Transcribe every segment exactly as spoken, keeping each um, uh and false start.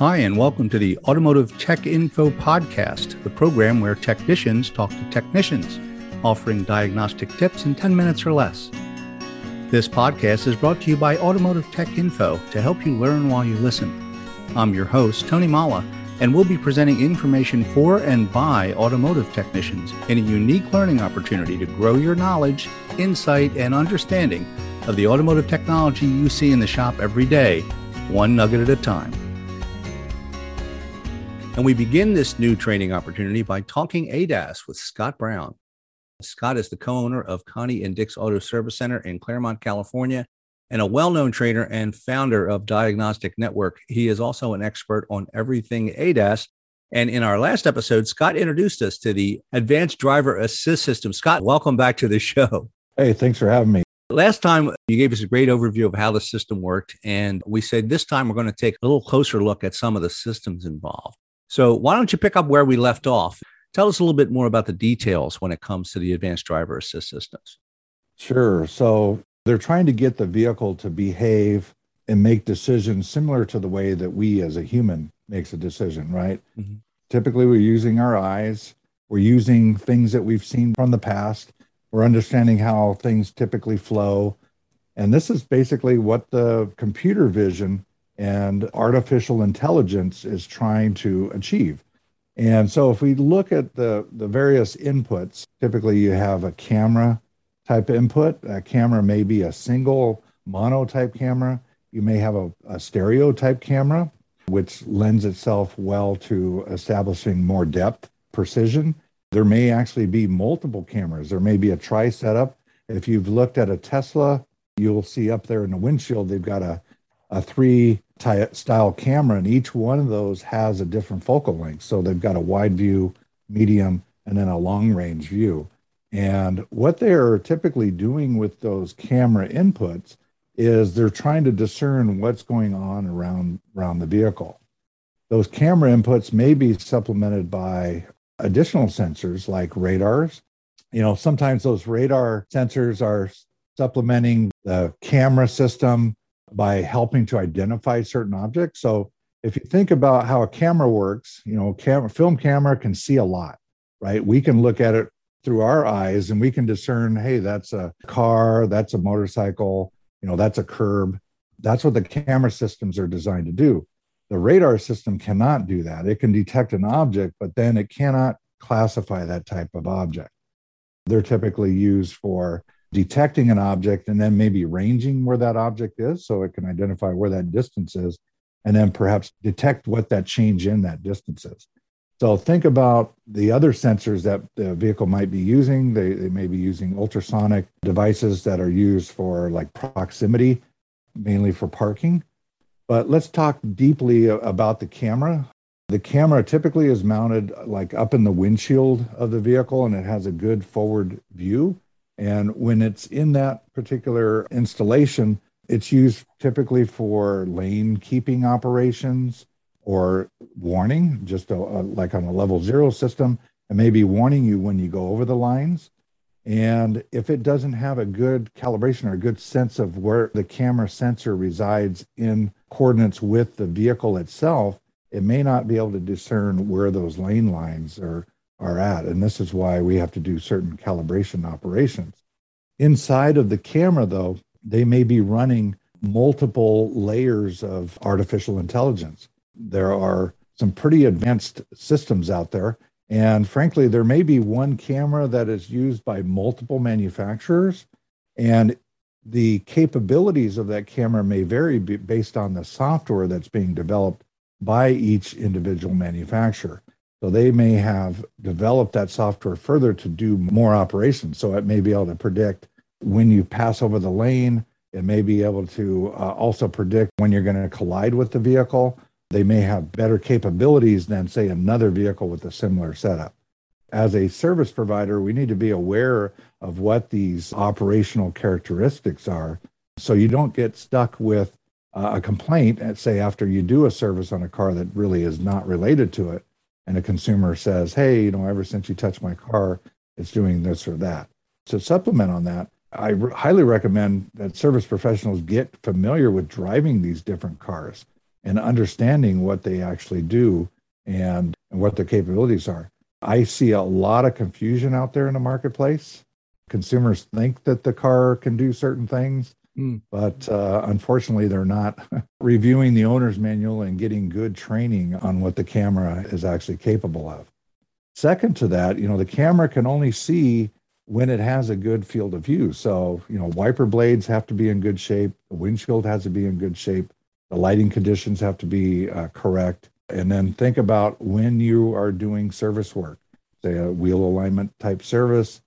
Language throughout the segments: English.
Hi, and welcome to the Automotive Tech Info podcast, the program where technicians talk to technicians, offering diagnostic tips in ten minutes or less. This podcast is brought to you by Automotive Tech Info to help you learn while you listen. I'm your host, Tony Mala, and we'll be presenting information for and by automotive technicians in a unique learning opportunity to grow your knowledge, insight, and understanding of the automotive technology you see in the shop every day, one nugget at a time. And we begin this new training opportunity by talking A D A S with Scott Brown. Scott is the co-owner of Connie and Dick's Auto Service Center in Claremont, California, and a well-known trainer and founder of Diagnostic Network. He is also an expert on everything A D A S. And in our last episode, Scott introduced us to the Advanced Driver Assist System. Scott, welcome back to the show. Hey, thanks for having me. Last time, you gave us a great overview of how the system worked, and we said this time we're going to take a little closer look at some of the systems involved. So why don't you pick up where we left off? Tell us a little bit more about the details when it comes to the advanced driver assist systems. Sure. So they're trying to get the vehicle to behave and make decisions similar to the way that we as a human makes a decision, right? Mm-hmm. Typically, we're using our eyes. We're using things that we've seen from the past. We're understanding how things typically flow. And this is basically what the computer vision and artificial intelligence is trying to achieve. And so if we look at the, the various inputs, typically you have a camera type input. A camera may be a single mono type camera. You may have a, a stereo type camera, which lends itself well to establishing more depth, precision. There may actually be multiple cameras. There may be a tri setup. If you've looked at a Tesla, you'll see up there in the windshield, they've got a a three style camera, and each one of those has a different focal length. So they've got a wide view, medium, and then a long range view. And what they're typically doing with those camera inputs is they're trying to discern what's going on around, around the vehicle. Those camera inputs may be supplemented by additional sensors like radars. You know, sometimes those radar sensors are supplementing the camera system by helping to identify certain objects. So if you think about how a camera works, you know, camera, film camera can see a lot, right? We can look at it through our eyes and we can discern, hey, that's a car, that's a motorcycle, you know, that's a curb. That's what the camera systems are designed to do. The radar system cannot do that. It can detect an object, but then it cannot classify that type of object. They're typically used for detecting an object and then maybe ranging where that object is so it can identify where that distance is and then perhaps detect what that change in that distance is. So think about the other sensors that the vehicle might be using. They, they may be using ultrasonic devices that are used for like proximity, mainly for parking. But let's talk deeply about the camera. The camera typically is mounted like up in the windshield of the vehicle and it has a good forward view. And when it's in that particular installation, it's used typically for lane keeping operations or warning, just a, a, like on a level zero system, and maybe warning you when you go over the lines. And if it doesn't have a good calibration or a good sense of where the camera sensor resides in coordinates with the vehicle itself, it may not be able to discern where those lane lines are are at. And this is why we have to do certain calibration operations. Inside of the camera, though, they may be running multiple layers of artificial intelligence. There are some pretty advanced systems out there. And frankly, there may be one camera that is used by multiple manufacturers. And the capabilities of that camera may vary based on the software that's being developed by each individual manufacturer. So they may have developed that software further to do more operations. So it may be able to predict when you pass over the lane. It may be able to uh, also predict when you're going to collide with the vehicle. They may have better capabilities than, say, another vehicle with a similar setup. As a service provider, we need to be aware of what these operational characteristics are so you don't get stuck with uh, a complaint, at, say, after you do a service on a car that really is not related to it. And a consumer says, hey, you know, ever since you touched my car, it's doing this or that. To supplement on that, I r- highly recommend that service professionals get familiar with driving these different cars. and understanding what they actually do and, and what their capabilities are. I see a lot of confusion out there in the marketplace. Consumers think that the car can do certain things, mm. but uh, unfortunately, they're not reviewing the owner's manual and getting good training on what the camera is actually capable of. Second to that, you know, the camera can only see when it has a good field of view. So, you know, wiper blades have to be in good shape. The windshield has to be in good shape. The lighting conditions have to be uh, correct. And then think about when you are doing service work, say a wheel alignment type service.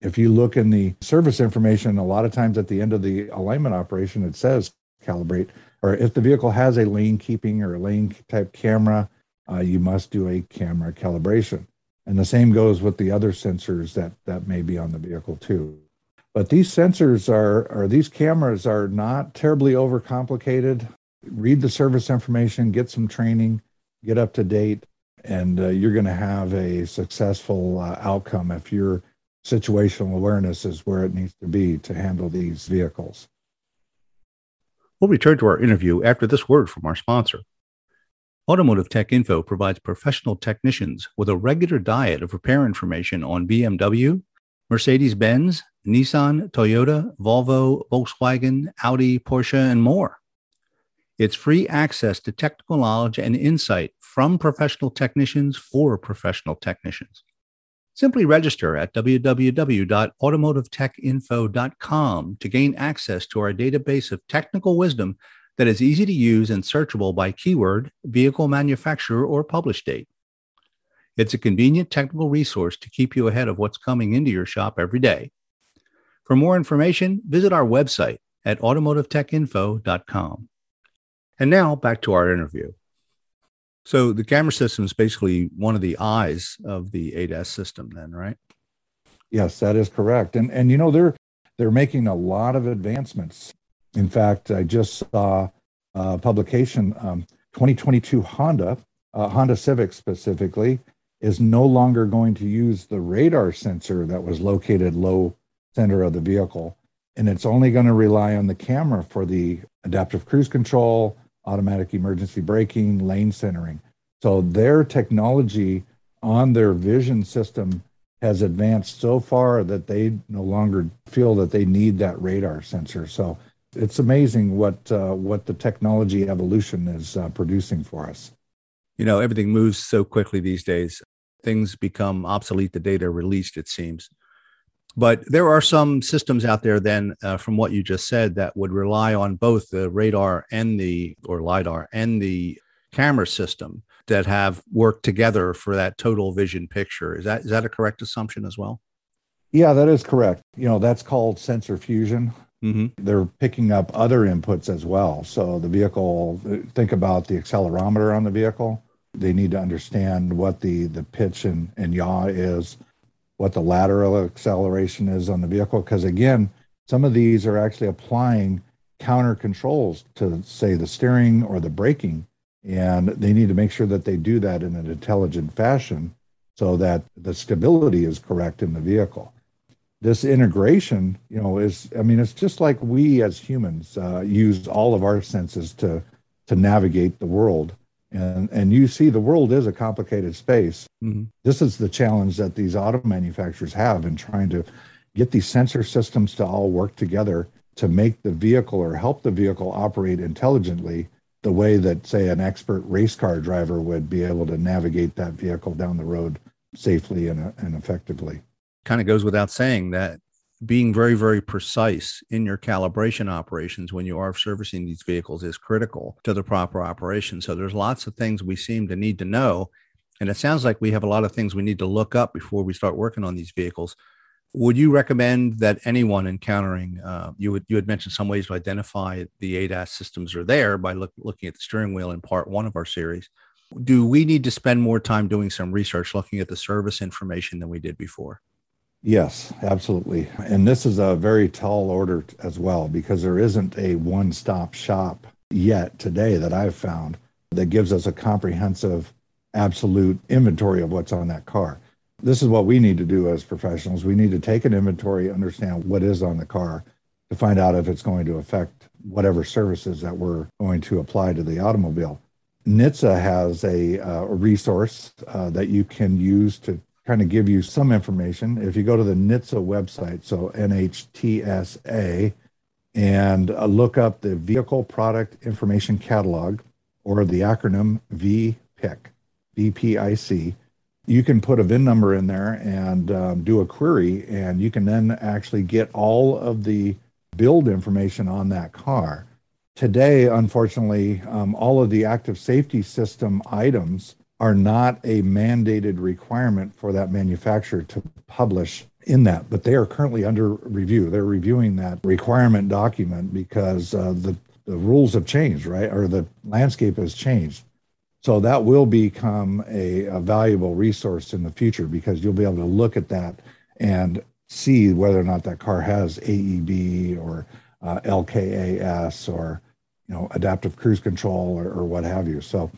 If you look in the service information, a lot of times at the end of the alignment operation, it says calibrate, or if the vehicle has a lane keeping or a lane type camera, uh, you must do a camera calibration. And the same goes with the other sensors that, that may be on the vehicle too. But these sensors are, or these cameras are not terribly overcomplicated. Read the service information, get some training, get up to date, and uh, you're going to have a successful uh, outcome if your situational awareness is where it needs to be to handle these vehicles. We'll return to our interview after this word from our sponsor. Automotive Tech Info provides professional technicians with a regular diet of repair information on B M W, Mercedes-Benz, Nissan, Toyota, Volvo, Volkswagen, Audi, Porsche, and more. It's free access to technical knowledge and insight from professional technicians for professional technicians. Simply register at w w w dot automotive tech info dot com to gain access to our database of technical wisdom that is easy to use and searchable by keyword, vehicle manufacturer, or publish date. It's a convenient technical resource to keep you ahead of what's coming into your shop every day. For more information, visit our website at automotive tech info dot com. And now back to our interview. So the camera system is basically one of the eyes of the A D A S system then, right? Yes, that is correct. And, and you know, they're, they're making a lot of advancements. In fact, I just saw a publication, um, twenty twenty-two Honda, uh, Honda Civic specifically, is no longer going to use the radar sensor that was located low center of the vehicle. And it's only going to rely on the camera for the adaptive cruise control, automatic emergency braking, lane centering. So their technology on their vision system has advanced so far that they no longer feel that they need that radar sensor. So it's amazing what uh, what the technology evolution is uh, producing for us. You know, everything moves so quickly these days. Things become obsolete the day they're released, it seems. But there are some systems out there then, uh, from what you just said, that would rely on both the radar and the, or LiDAR and the camera system that have worked together for that total vision picture. Is that is that a correct assumption as well? Yeah, that is correct. You know, that's called sensor fusion. Mm-hmm. They're picking up other inputs as well. So the vehicle, think about the accelerometer on the vehicle. They need to understand what the, the pitch and, and yaw is, what the lateral acceleration is on the vehicle. Because again, some of these are actually applying counter controls to, say, the steering or the braking. And they need to make sure that they do that in an intelligent fashion so that the stability is correct in the vehicle. This integration, you know, is, I mean, it's just like we as humans uh, use all of our senses to, to navigate the world. And and you see, the world is a complicated space. Mm-hmm. This is the challenge that these auto manufacturers have in trying to get these sensor systems to all work together to make the vehicle or help the vehicle operate intelligently the way that, say, an expert race car driver would be able to navigate that vehicle down the road safely and, and effectively. Kind of goes without saying that being very, very precise in your calibration operations when you are servicing these vehicles is critical to the proper operation. So there's lots of things we seem to need to know. And it sounds like we have a lot of things we need to look up before we start working on these vehicles. Would you recommend that anyone encountering, uh, you would, you had mentioned some ways to identify the A D A S systems are there by look, looking at the steering wheel in part one of our series. Do we need to spend more time doing some research, looking at the service information than we did before? Yes, absolutely. And this is a very tall order as well, because there isn't a one-stop shop yet today that I've found that gives us a comprehensive, absolute inventory of what's on that car. This is what we need to do as professionals. We need to take an inventory, understand what is on the car to find out if it's going to affect whatever services that we're going to apply to the automobile. N H T S A has a uh, resource uh, that you can use to kind of give you some information. If you go to the N H T S A website, so N H T S A, and uh, look up the Vehicle Product Information Catalog, or the acronym V P I C, V P I C, you can put a V I N number in there and um, do a query, and you can then actually get all of the build information on that car. Today, unfortunately, um, all of the active safety system items are not a mandated requirement for that manufacturer to publish in that, but they are currently under review. They're reviewing that requirement document because uh, the, the rules have changed, right? Or the landscape has changed. So that will become a, a valuable resource in the future, because you'll be able to look at that and see whether or not that car has A E B or uh, L K A S or, you know, adaptive cruise control or, or what have you. So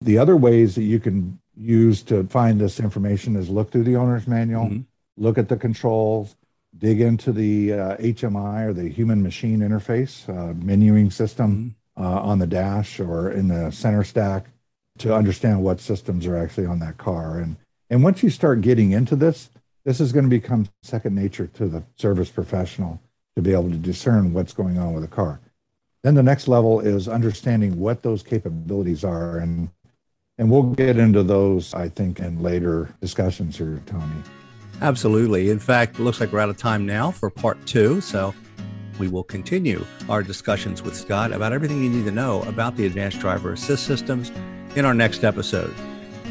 the other ways that you can use to find this information is look through the owner's manual, mm-hmm. look at the controls, dig into the uh, H M I, or the human machine interface uh, menuing system mm-hmm. uh, on the dash or in the center stack to understand what systems are actually on that car. And, and once you start getting into this, this is going to become second nature to the service professional to be able to discern what's going on with a car. Then the next level is understanding what those capabilities are. And And we'll get into those, I think, in later discussions here, Tony. Absolutely. In fact, it looks like we're out of time now for part two. So we will continue our discussions with Scott about everything you need to know about the advanced driver assist systems in our next episode.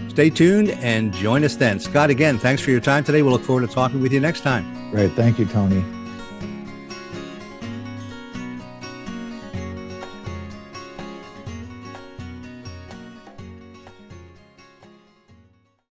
Stay tuned and join us then. Scott, again, thanks for your time today. We'll look forward to talking with you next time. Great. Thank you, Tony.